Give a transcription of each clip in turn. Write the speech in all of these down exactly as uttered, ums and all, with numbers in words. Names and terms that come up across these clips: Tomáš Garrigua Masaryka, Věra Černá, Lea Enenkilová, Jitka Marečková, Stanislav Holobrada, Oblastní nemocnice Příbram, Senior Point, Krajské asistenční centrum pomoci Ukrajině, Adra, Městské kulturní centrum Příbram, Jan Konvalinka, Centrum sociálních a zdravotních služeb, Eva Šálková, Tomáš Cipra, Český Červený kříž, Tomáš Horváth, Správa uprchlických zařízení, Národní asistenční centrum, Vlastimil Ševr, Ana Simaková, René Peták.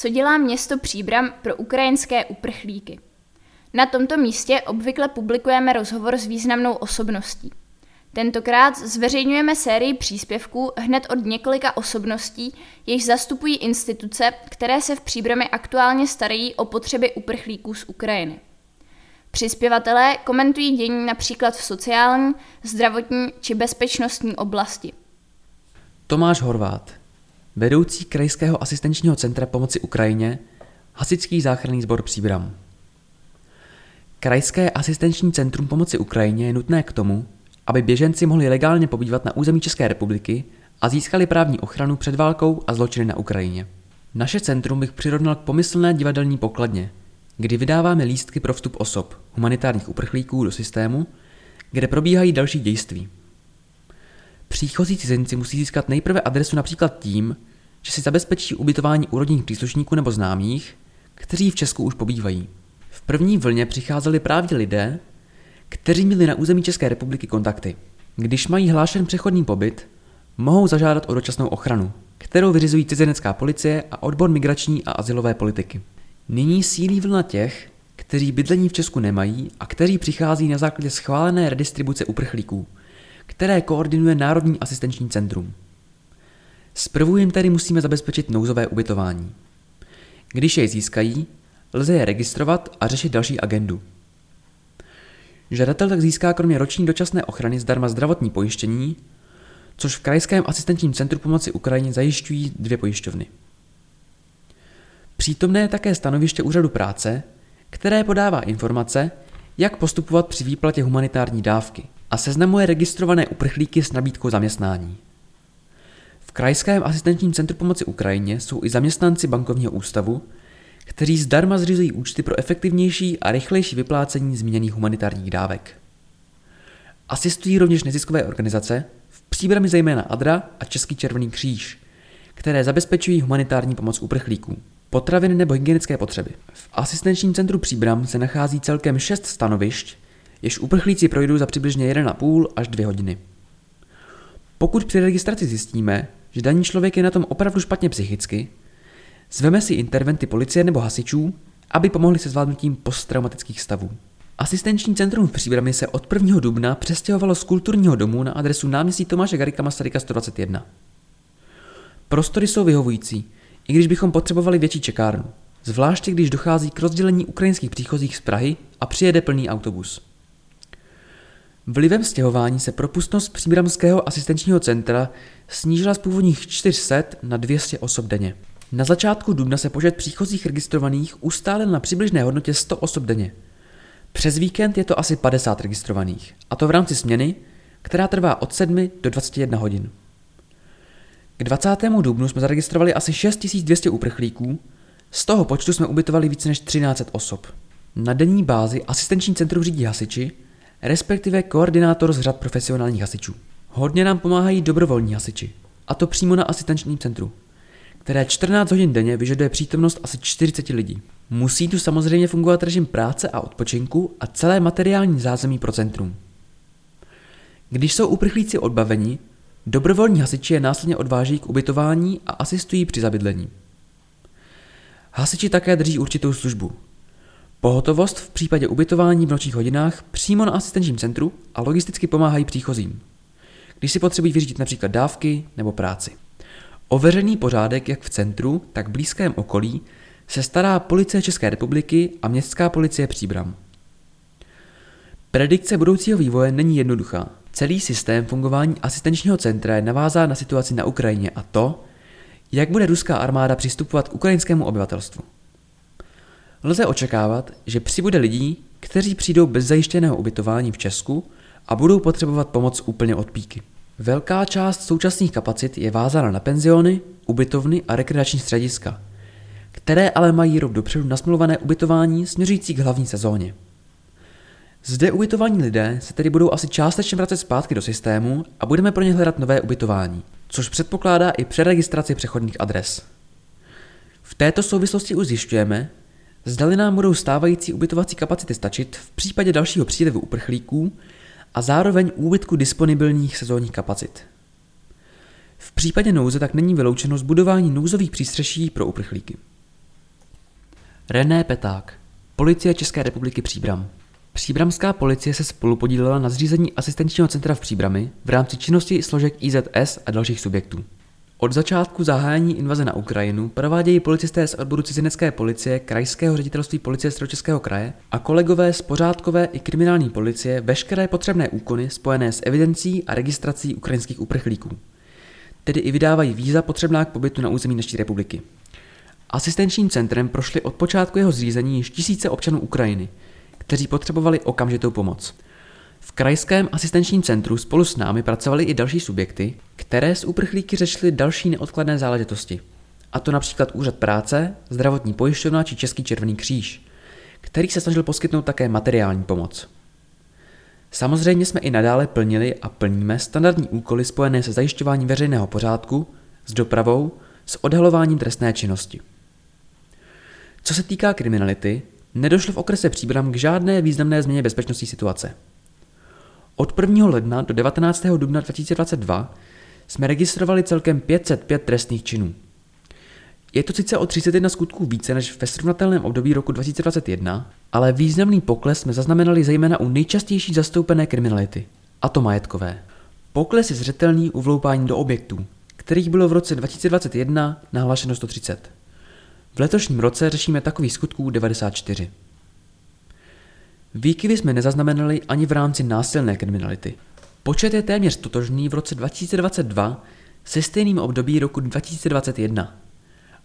Co dělá město Příbram pro ukrajinské uprchlíky? Na tomto místě obvykle publikujeme rozhovor s významnou osobností. Tentokrát zveřejňujeme sérii příspěvků hned od několika osobností, jež zastupují instituce, které se v Příbrami aktuálně starají o potřeby uprchlíků z Ukrajiny. Přispěvatelé komentují dění například v sociální, zdravotní či bezpečnostní oblasti. Tomáš Horváth, vedoucí Krajského asistenčního centra pomoci Ukrajině, Hasičský záchranný sbor Příbram. Krajské asistenční centrum pomoci Ukrajině je nutné k tomu, aby běženci mohli legálně pobývat na území České republiky a získali právní ochranu před válkou a zločiny na Ukrajině. Naše centrum bych přirovnal k pomyslné divadelní pokladně, kdy vydáváme lístky pro vstup osob, humanitárních uprchlíků do systému, kde probíhají další dějství. Příchozí cizinci musí získat nejprve adresu například tím, že si zabezpečí ubytování u rodinných příslušníků nebo známých, kteří v Česku už pobývají. V první vlně přicházeli právě lidé, kteří měli na území České republiky kontakty. Když mají hlášen přechodný pobyt, mohou zažádat o dočasnou ochranu, kterou vyřizují cizinecká policie a odbor migrační a azylové politiky. Nyní sílí vlna těch, kteří bydlení v Česku nemají a kteří přichází na základě schválené redistribuce uprchlíků, které koordinuje Národní asistenční centrum. Zprvu jim tedy musíme zabezpečit nouzové ubytování. Když je získají, lze je registrovat a řešit další agendu. Žadatel tak získá kromě roční dočasné ochrany zdarma zdravotní pojištění, což v Krajském asistenčním centru pomoci Ukrajině zajišťují dvě pojišťovny. Přítomné je také stanoviště úřadu práce, které podává informace, jak postupovat při výplatě humanitární dávky a seznamuje registrované uprchlíky s nabídkou zaměstnání. V Krajském asistenčním centru pomoci Ukrajině jsou i zaměstnanci bankovního ústavu, kteří zdarma zřizují účty pro efektivnější a rychlejší vyplácení zmíněných humanitárních dávek. Asistují rovněž neziskové organizace, v Příbrami zejména Adra a Český Červený kříž, které zabezpečují humanitární pomoc uprchlíků, potraviny nebo hygienické potřeby. V asistenčním centru Příbram se nachází celkem šest stanovišť, jež uprchlíci projdou za přibližně jedna a půl až dvě hodiny. Pokud při registraci zjistíme, že daný člověk je na tom opravdu špatně psychicky, zveme si interventy policie nebo hasičů, aby pomohli se zvládnutím posttraumatických stavů. Asistenční centrum v Příbrami se od prvního dubna přestěhovalo z kulturního domu na adresu náměstí Tomáše Garrigua Masaryka sto dvacet jedna. Prostory jsou vyhovující, i když bychom potřebovali větší čekárnu, zvláště když dochází k rozdělení ukrajinských příchozích z Prahy a přijede plný autobus. Vlivem stěhování se propustnost Příbramského asistenčního centra snížila z původních čtyři sta na dvě stě osob denně. Na začátku dubna se počet příchozích registrovaných ustálil na přibližné hodnotě sto osob denně. Přes víkend je to asi padesát registrovaných, a to v rámci směny, která trvá od sedmi do dvaceti jedné hodin. K dvacátému dubnu jsme zaregistrovali asi šest tisíc dvě stě uprchlíků, z toho počtu jsme ubytovali více než tisíc tři sta osob. Na denní bázi asistenční centrum řídí hasiči, respektive koordinátor z řad profesionálních hasičů. Hodně nám pomáhají dobrovolní hasiči, a to přímo na asistenčním centru, které čtrnáct hodin denně vyžaduje přítomnost asi čtyřicet lidí. Musí tu samozřejmě fungovat režim práce a odpočinku a celé materiální zázemí pro centrum. Když jsou uprchlíci odbaveni, dobrovolní hasiči je následně odváží k ubytování a asistují při zabydlení. Hasiči také drží určitou službu. Pohotovost v případě ubytování v nočních hodinách přímo na asistenčním centru a logisticky pomáhají příchozím, když si potřebují vyřídit například dávky nebo práci. O veřejný pořádek jak v centru, tak v blízkém okolí se stará policie České republiky a Městská policie Příbram. Predikce budoucího vývoje není jednoduchá. Celý systém fungování asistenčního centra je navázán na situaci na Ukrajině a to, jak bude ruská armáda přistupovat k ukrajinskému obyvatelstvu. Lze očekávat, že přibude lidí, kteří přijdou bez zajištěného ubytování v Česku a budou potřebovat pomoc úplně od píky. Velká část současných kapacit je vázána na penziony, ubytovny a rekreační střediska, které ale mají rok dopředu nasmluvané ubytování směřující k hlavní sezóně. Zde ubytovaní lidé se tedy budou asi částečně vracet zpátky do systému a budeme pro ně hledat nové ubytování, což předpokládá i přeregistraci přechodných adres. V této souvislosti už zjišťujeme, zdali nám budou stávající ubytovací kapacity stačit v případě dalšího přílivu uprchlíků a zároveň úbytku disponibilních sezónních kapacit. V případě nouze tak není vyloučeno zbudování nouzových přístřeší pro uprchlíky. René Peták, Policie České republiky Příbram. Příbramská policie se spolupodílela na zřízení asistenčního centra v Příbrami v rámci činnosti složek I Z S a dalších subjektů. Od začátku zahájení invaze na Ukrajinu provádějí policisté z odboru cizinecké policie Krajského ředitelství policie Středočeského kraje a kolegové z pořádkové i kriminální policie veškeré potřebné úkony spojené s evidencí a registrací ukrajinských uprchlíků. Tedy i vydávají víza potřebná k pobytu na území naší republiky. Asistenčním centrem prošly od počátku jeho zřízení již tisíce občanů Ukrajiny, kteří potřebovali okamžitou pomoc. V Krajském asistenčním centru spolu s námi pracovali i další subjekty, které s uprchlíky řešily další neodkladné záležitosti, a to například Úřad práce, zdravotní pojišťovna či Český Červený kříž, který se snažil poskytnout také materiální pomoc. Samozřejmě jsme i nadále plnili a plníme standardní úkoly spojené se zajišťováním veřejného pořádku, s dopravou, s odhalováním trestné činnosti. Co se týká kriminality, nedošlo v okrese Příbram k žádné významné změně bezpečnostní situace. Od prvního ledna do devatenáctého dubna dva tisíce dvacet dva jsme registrovali celkem pět set pět trestných činů. Je to sice o třicet jedna skutků více než ve srovnatelném období roku dva tisíce dvacet jedna, ale významný pokles jsme zaznamenali zejména u nejčastější zastoupené kriminality, a to majetkové. Pokles je zřetelný u vloupání do objektů, kterých bylo v roce dva tisíce dvacet jedna nahlášeno sto třicet. V letošním roce řešíme takových skutků devadesát čtyři. Výkyvy jsme nezaznamenali ani v rámci násilné kriminality. Počet je téměř totožný v roce dva tisíce dvacet dva se stejným období roku dva tisíce dvacet jedna,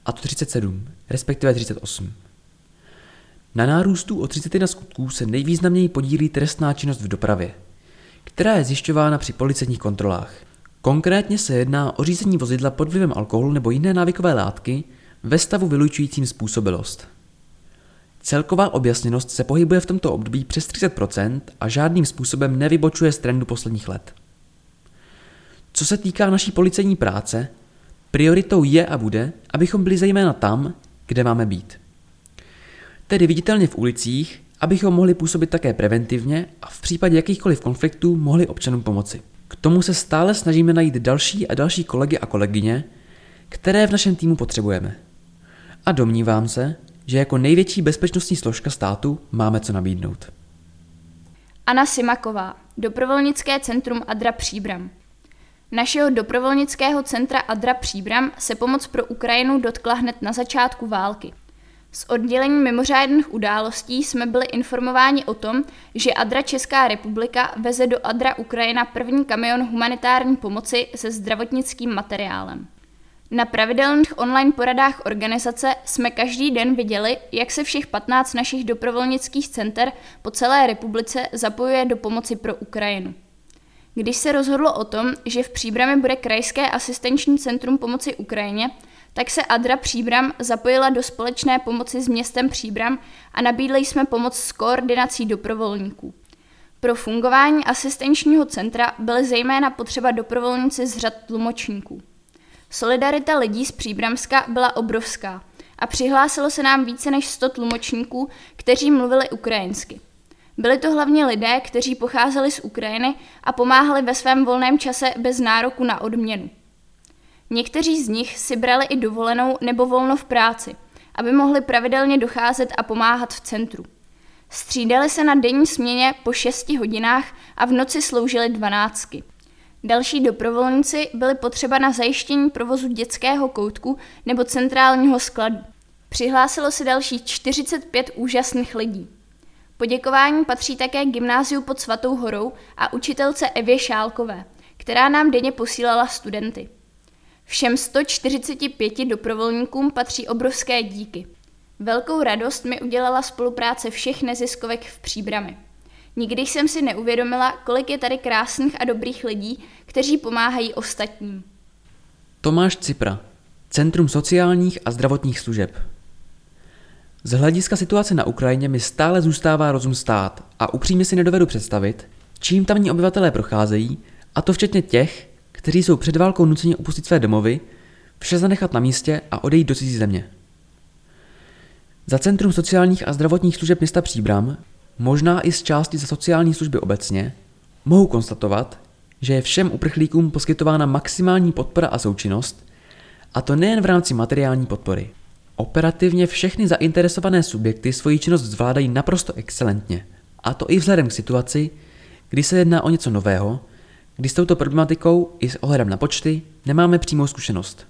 a to třicet sedm, respektive třicet osm. Na nárůstu o třicet jedna skutků se nejvýznamněji podílí trestná činnost v dopravě, která je zjišťována při policejních kontrolách. Konkrétně se jedná o řízení vozidla pod vlivem alkoholu nebo jiné návykové látky ve stavu vylučujícím způsobilost. Celková objasněnost se pohybuje v tomto období přes třicet procent a žádným způsobem nevybočuje z trendu posledních let. Co se týká naší policejní práce, prioritou je a bude, abychom byli zejména tam, kde máme být. Tedy viditelně v ulicích, abychom mohli působit také preventivně a v případě jakýchkoliv konfliktů mohli občanům pomoci. K tomu se stále snažíme najít další a další kolegy a kolegyně, které v našem týmu potřebujeme. A domnívám se, že jako největší bezpečnostní složka státu máme co nabídnout. Ana Simaková, Dobrovolnické centrum Adra Příbram. Našeho Dobrovolnického centra Adra Příbram se pomoc pro Ukrajinu dotkla hned na začátku války. Z oddělení mimořádných událostí jsme byli informováni o tom, že Adra Česká republika veze do Adra Ukrajina první kamion humanitární pomoci se zdravotnickým materiálem. Na pravidelných online poradách organizace jsme každý den viděli, jak se všech patnáct našich dobrovolnických center po celé republice zapojuje do pomoci pro Ukrajinu. Když se rozhodlo o tom, že v Příbrami bude Krajské asistenční centrum pomoci Ukrajině, tak se Adra Příbram zapojila do společné pomoci s městem Příbram a nabídli jsme pomoc s koordinací dobrovolníků. Pro fungování asistenčního centra byly zejména potřeba dobrovolníci z řad tlumočníků. Solidarita lidí z Příbramska byla obrovská a přihlásilo se nám více než sto tlumočníků, kteří mluvili ukrajinsky. Byli to hlavně lidé, kteří pocházeli z Ukrajiny a pomáhali ve svém volném čase bez nároku na odměnu. Někteří z nich si brali i dovolenou nebo volno v práci, aby mohli pravidelně docházet a pomáhat v centru. Střídali se na denní směně po šesti hodinách a v noci sloužili dvanáctky. Další dobrovolníci byli potřeba na zajištění provozu dětského koutku nebo centrálního skladu. Přihlásilo se další čtyřicet pět úžasných lidí. Poděkování patří také Gymnáziu pod Svatou horou a učitelce Evě Šálkové, která nám denně posílala studenty. Všem sto čtyřicet pěti dobrovolníkům patří obrovské díky. Velkou radost mi udělala spolupráce všech neziskovek v Příbrami. Nikdy jsem si neuvědomila, kolik je tady krásných a dobrých lidí, kteří pomáhají ostatním. Tomáš Cipra, Centrum sociálních a zdravotních služeb. Z hlediska situace na Ukrajině mi stále zůstává rozum stát a upřímně si nedovedu představit, čím tamní obyvatelé procházejí, a to včetně těch, kteří jsou před válkou nuceni opustit své domovy, vše zanechat na místě a odejít do cizí země. Za Centrum sociálních a zdravotních služeb města Příbram, možná i z části za sociální služby obecně, mohu konstatovat, že je všem uprchlíkům poskytována maximální podpora a součinnost, a to nejen v rámci materiální podpory, Operativně všechny zainteresované subjekty svoji činnost zvládají naprosto excelentně, a to i vzhledem k situaci, kdy se jedná o něco nového, kdy s touto problematikou i s ohledem na počty nemáme přímou zkušenost.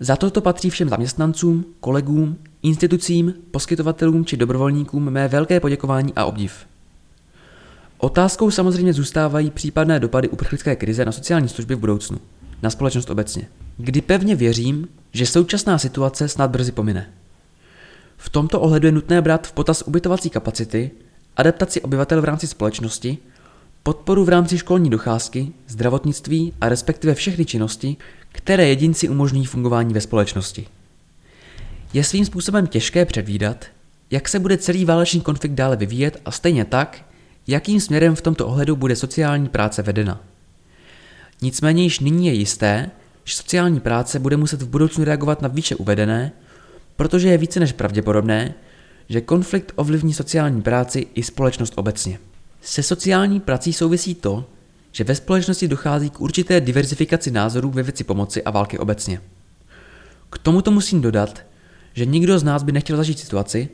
Za toto patří všem zaměstnancům, kolegům, institucím, poskytovatelům či dobrovolníkům mé velké poděkování a obdiv. Otázkou samozřejmě zůstávají případné dopady uprchlické krize na sociální služby v budoucnu, na společnost obecně, kdy pevně věřím, že současná situace snad brzy pomine. V tomto ohledu je nutné brát v potaz ubytovací kapacity, adaptaci obyvatel v rámci společnosti, podporu v rámci školní docházky, zdravotnictví a respektive všechny činnosti, které jedinci umožňují fungování ve společnosti. Je svým způsobem těžké předvídat, jak se bude celý válečný konflikt dále vyvíjet a stejně tak, jakým směrem v tomto ohledu bude sociální práce vedena. Nicméně již nyní je jisté, že sociální práce bude muset v budoucnu reagovat na výše uvedené, protože je více než pravděpodobné, že konflikt ovlivní sociální práci i společnost obecně. Se sociální prací souvisí to, že ve společnosti dochází k určité diverzifikaci názorů ve věci pomoci a války obecně. K tomuto musím dodat, že nikdo z nás by nechtěl zažít situaci,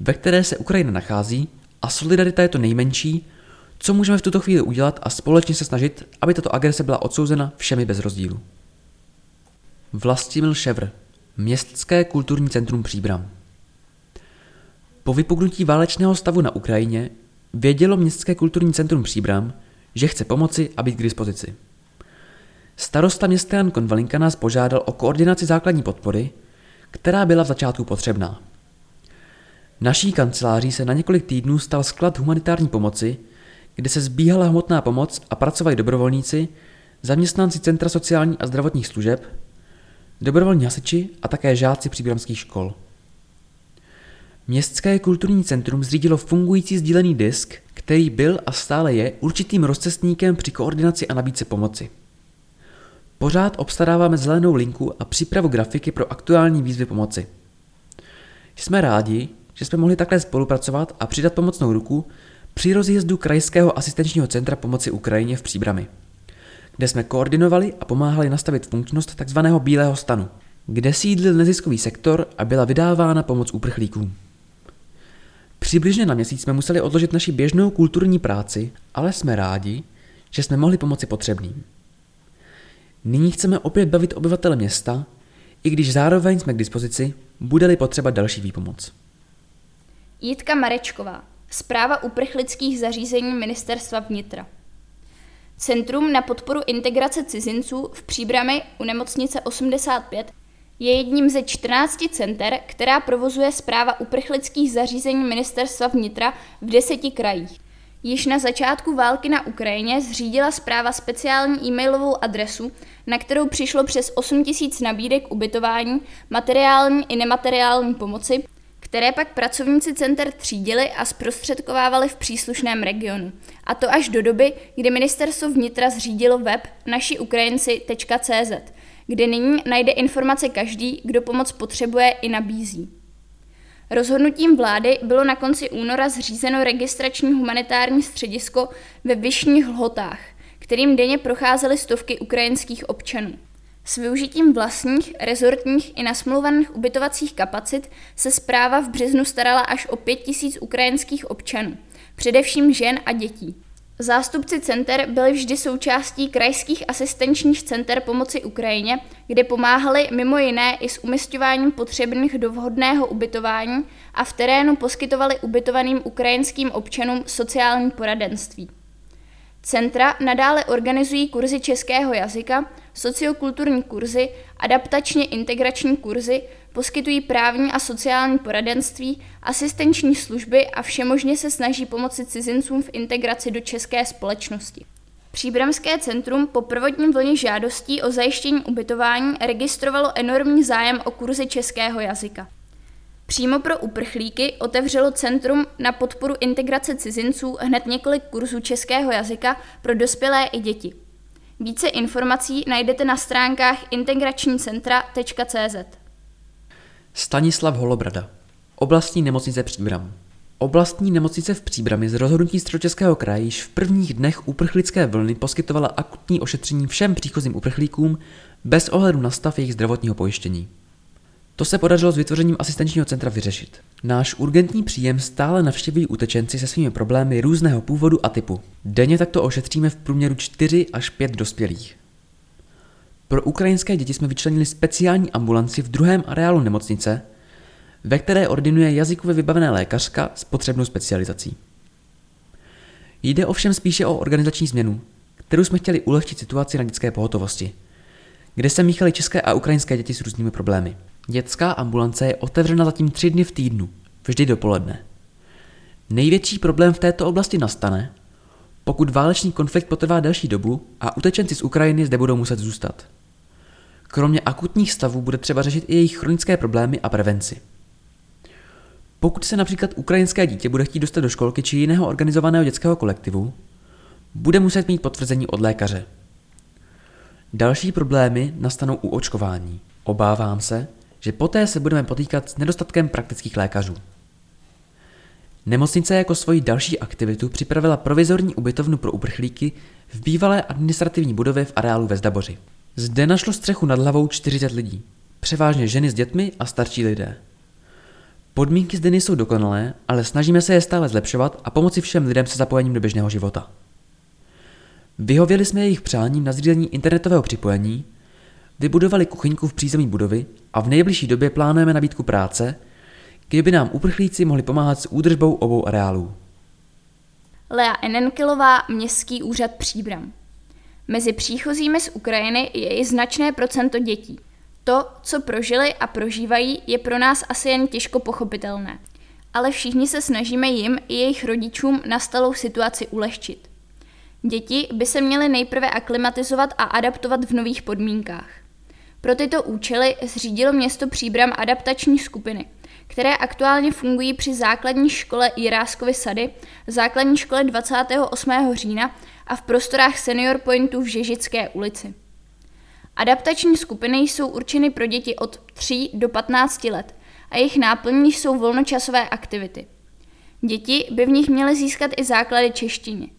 ve které se Ukrajina nachází a solidarita je to nejmenší, co můžeme v tuto chvíli udělat a společně se snažit, aby tato agrese byla odsouzena všemi bez rozdílu. Vlastimil Ševr, Městské kulturní centrum Příbram. Po vypuknutí válečného stavu na Ukrajině vědělo Městské kulturní centrum Příbram, že chce pomoci a být k dispozici. Starosta města Jan Konvalinka nás požádal o koordinaci základní podpory, která byla v začátku potřebná. Naší kanceláří se na několik týdnů stal sklad humanitární pomoci, kde se sbíhala hmotná pomoc a pracovali dobrovolníci, zaměstnanci Centra sociálních a zdravotních služeb, dobrovolní hasiči a také žáci příbramských škol. Městské kulturní centrum zřídilo fungující sdílený disk, který byl a stále je určitým rozcestníkem při koordinaci a nabídce pomoci. Pořád obstaráváme zelenou linku a přípravu grafiky pro aktuální výzvy pomoci. Jsme rádi, že jsme mohli takhle spolupracovat a přidat pomocnou ruku při rozjezdu Krajského asistenčního centra pomoci Ukrajině v Příbrami, kde jsme koordinovali a pomáhali nastavit funkčnost tzv. Bílého stanu, kde sídlil neziskový sektor a byla vydávána pomoc uprchlíkům. Přibližně na měsíc jsme museli odložit naši běžnou kulturní práci, ale jsme rádi, že jsme mohli pomoci potřebným. Nyní chceme opět bavit obyvatele města, i když zároveň jsme k dispozici, bude-li potřeba další výpomoc. Jitka Marečková, Správa uprchlických zařízení Ministerstva vnitra. Centrum na podporu integrace cizinců v Příbrami u nemocnice osmdesát pět je jedním ze čtrnácti center, která provozuje Správa uprchlických zařízení Ministerstva vnitra v deseti krajích. Již na začátku války na Ukrajině zřídila správa speciální e-mailovou adresu, na kterou přišlo přes osm tisíc nabídek ubytování, materiální i nemateriální pomoci, které pak pracovníci center třídili a zprostředkovávali v příslušném regionu. A to až do doby, kdy ministerstvo vnitra zřídilo web naši ukrajinci tečka cé zet, kde nyní najde informace každý, kdo pomoc potřebuje i nabízí. Rozhodnutím vlády bylo na konci února zřízeno registrační humanitární středisko ve Vyšních Lhotách, kterým denně procházely stovky ukrajinských občanů. S využitím vlastních, rezortních i nasmluvaných ubytovacích kapacit se správa v březnu starala až o pět tisíc ukrajinských občanů, především žen a dětí. Zástupci center byli vždy součástí krajských asistenčních center pomoci Ukrajině, kde pomáhali mimo jiné i s umisťováním potřebných do vhodného ubytování a v terénu poskytovali ubytovaným ukrajinským občanům sociální poradenství. Centra nadále organizují kurzy českého jazyka, sociokulturní kurzy, adaptačně integrační kurzy, poskytují právní a sociální poradenství, asistenční služby a všemožně se snaží pomoci cizincům v integraci do české společnosti. Příbramské centrum po prvotní vlně žádostí o zajištění ubytování registrovalo enormní zájem o kurzy českého jazyka. Přímo pro uprchlíky otevřelo Centrum na podporu integrace cizinců hned několik kurzů českého jazyka pro dospělé i děti. Více informací najdete na stránkách integrační centra tečka cé zet. Stanislav Holobrada, Oblastní nemocnice Příbram. Oblastní nemocnice v Příbrami z rozhodnutí Středočeského kraje již v prvních dnech uprchlické vlny poskytovala akutní ošetření všem příchozím uprchlíkům bez ohledu na stav jejich zdravotního pojištění. To se podařilo s vytvořením asistenčního centra vyřešit. Náš urgentní příjem stále navštěvují utečenci se svými problémy různého původu a typu. Denně takto ošetříme v průměru čtyři až pět dospělých. Pro ukrajinské děti jsme vyčlenili speciální ambulanci v druhém areálu nemocnice, ve které ordinuje jazykově vybavená lékařka s potřebnou specializací. Jde ovšem spíše o organizační změnu, kterou jsme chtěli ulehčit situaci na dětské pohotovosti, kde se míchaly české a ukrajinské děti s různými problémy. Dětská ambulance je otevřena zatím tři dny v týdnu, vždy dopoledne. Největší problém v této oblasti nastane, pokud válečný konflikt potrvá delší dobu a utečenci z Ukrajiny zde budou muset zůstat. Kromě akutních stavů bude třeba řešit i jejich chronické problémy a prevenci. Pokud se například ukrajinské dítě bude chtít dostat do školky či jiného organizovaného dětského kolektivu, bude muset mít potvrzení od lékaře. Další problémy nastanou u očkování. Obávám se, že poté se budeme potýkat s nedostatkem praktických lékařů. Nemocnice jako svoji další aktivitu připravila provizorní ubytovnu pro uprchlíky v bývalé administrativní budově v areálu ve Zdaboři. Zde našlo střechu nad hlavou čtyřicet lidí, převážně ženy s dětmi a starší lidé. Podmínky zde nejsou dokonalé, ale snažíme se je stále zlepšovat a pomoci všem lidem se zapojením do běžného života. Vyhověli jsme jejich přáním na zřízení internetového připojení, vybudovali kuchyňku v přízemí budovy a v nejbližší době plánujeme nabídku práce, kdyby nám uprchlíci mohli pomáhat s údržbou obou areálů. Lea Enenkilová, Městský úřad Příbram. Mezi příchozími z Ukrajiny je i značné procento dětí. To, co prožili a prožívají, je pro nás asi jen těžko pochopitelné. Ale všichni se snažíme jim i jejich rodičům nastalou situaci ulehčit. Děti by se měly nejprve aklimatizovat a adaptovat v nových podmínkách. Pro tyto účely zřídilo město Příbram adaptační skupiny, které aktuálně fungují při základní škole Jiráskovy sady, základní škole dvacátého osmého října a v prostorách Senior Pointu v Žežické ulici. Adaptační skupiny jsou určeny pro děti od tří do patnácti let a jejich náplní jsou volnočasové aktivity. Děti by v nich měly získat i základy češtiny.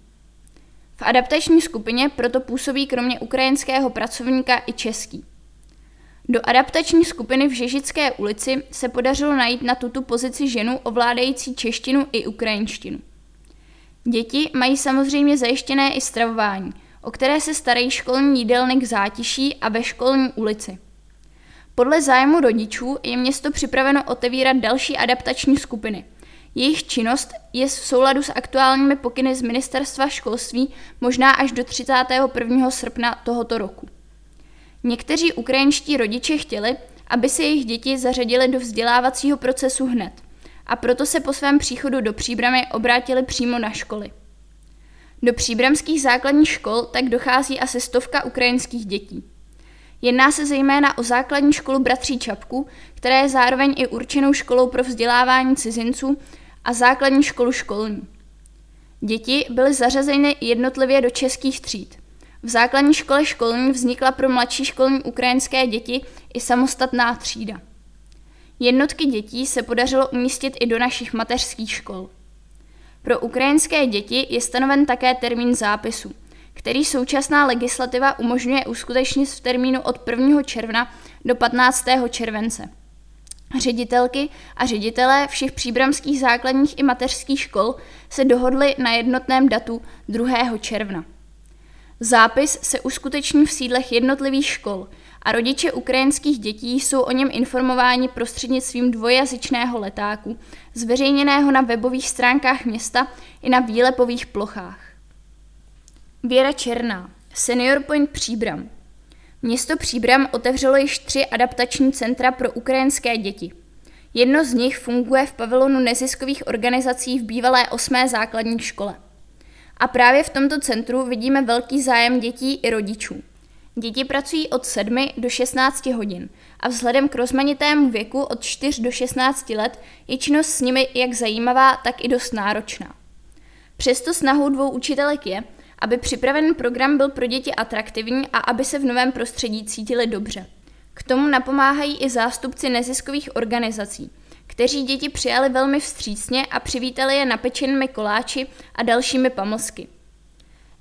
V adaptační skupině proto působí kromě ukrajinského pracovníka i český. Do adaptační skupiny v Žežické ulici se podařilo najít na tuto pozici ženu ovládající češtinu i ukrajinštinu. Děti mají samozřejmě zajištěné i stravování, o které se starají školní jídelny k Zátiší a ve školní ulici. Podle zájmu rodičů je město připraveno otevírat další adaptační skupiny. Jejich činnost je v souladu s aktuálními pokyny z Ministerstva školství možná až do třicátého prvního srpna tohoto roku. Někteří ukrajinští rodiče chtěli, aby se jejich děti zařadily do vzdělávacího procesu hned, a proto se po svém příchodu do Příbramy obrátili přímo na školy. Do příbramských základních škol tak dochází asi stovka ukrajinských dětí. Jedná se zejména o základní školu Bratří Čapku, která je zároveň i určenou školou pro vzdělávání cizinců, a základní školu Školní. Děti byly zařazeny jednotlivě do českých tříd. V základní škole Školní vznikla pro mladší školní ukrajinské děti i samostatná třída. Jednotky dětí se podařilo umístit i do našich mateřských škol. Pro ukrajinské děti je stanoven také termín zápisu, který současná legislativa umožňuje uskutečnit v termínu od prvního června do patnáctého července. Ředitelky a ředitelé všech příbramských základních i mateřských škol se dohodli na jednotném datu druhého června. Zápis se uskuteční v sídlech jednotlivých škol a rodiče ukrajinských dětí jsou o něm informováni prostřednictvím dvojjazyčného letáku, zveřejněného na webových stránkách města i na výlepových plochách. Věra Černá, Senior Point Příbram. Město Příbram otevřelo již tři adaptační centra pro ukrajinské děti. Jedno z nich funguje v pavilonu neziskových organizací v bývalé osmé základní škole. A právě v tomto centru vidíme velký zájem dětí i rodičů. Děti pracují od sedmi do šestnácti hodin a vzhledem k rozmanitému věku od čtyř do šestnácti let je činnost s nimi jak zajímavá, tak i dost náročná. Přesto snahou dvou učitelek je, aby připravený program byl pro děti atraktivní a aby se v novém prostředí cítili dobře. K tomu napomáhají i zástupci neziskových organizací, kteří děti přijali velmi vstřícně a přivítali je napečenými koláči a dalšími pamlsky.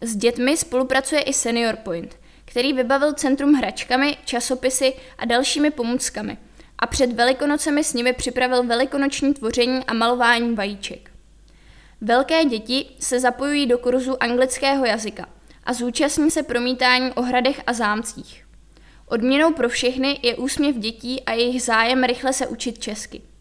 S dětmi spolupracuje i Senior Point, který vybavil centrum hračkami, časopisy a dalšími pomůckami a před Velikonocemi s nimi připravil velikonoční tvoření a malování vajíček. Velké děti se zapojují do kurzu anglického jazyka a zúčastní se promítání o hradech a zámcích. Odměnou pro všechny je úsměv dětí a jejich zájem rychle se učit česky.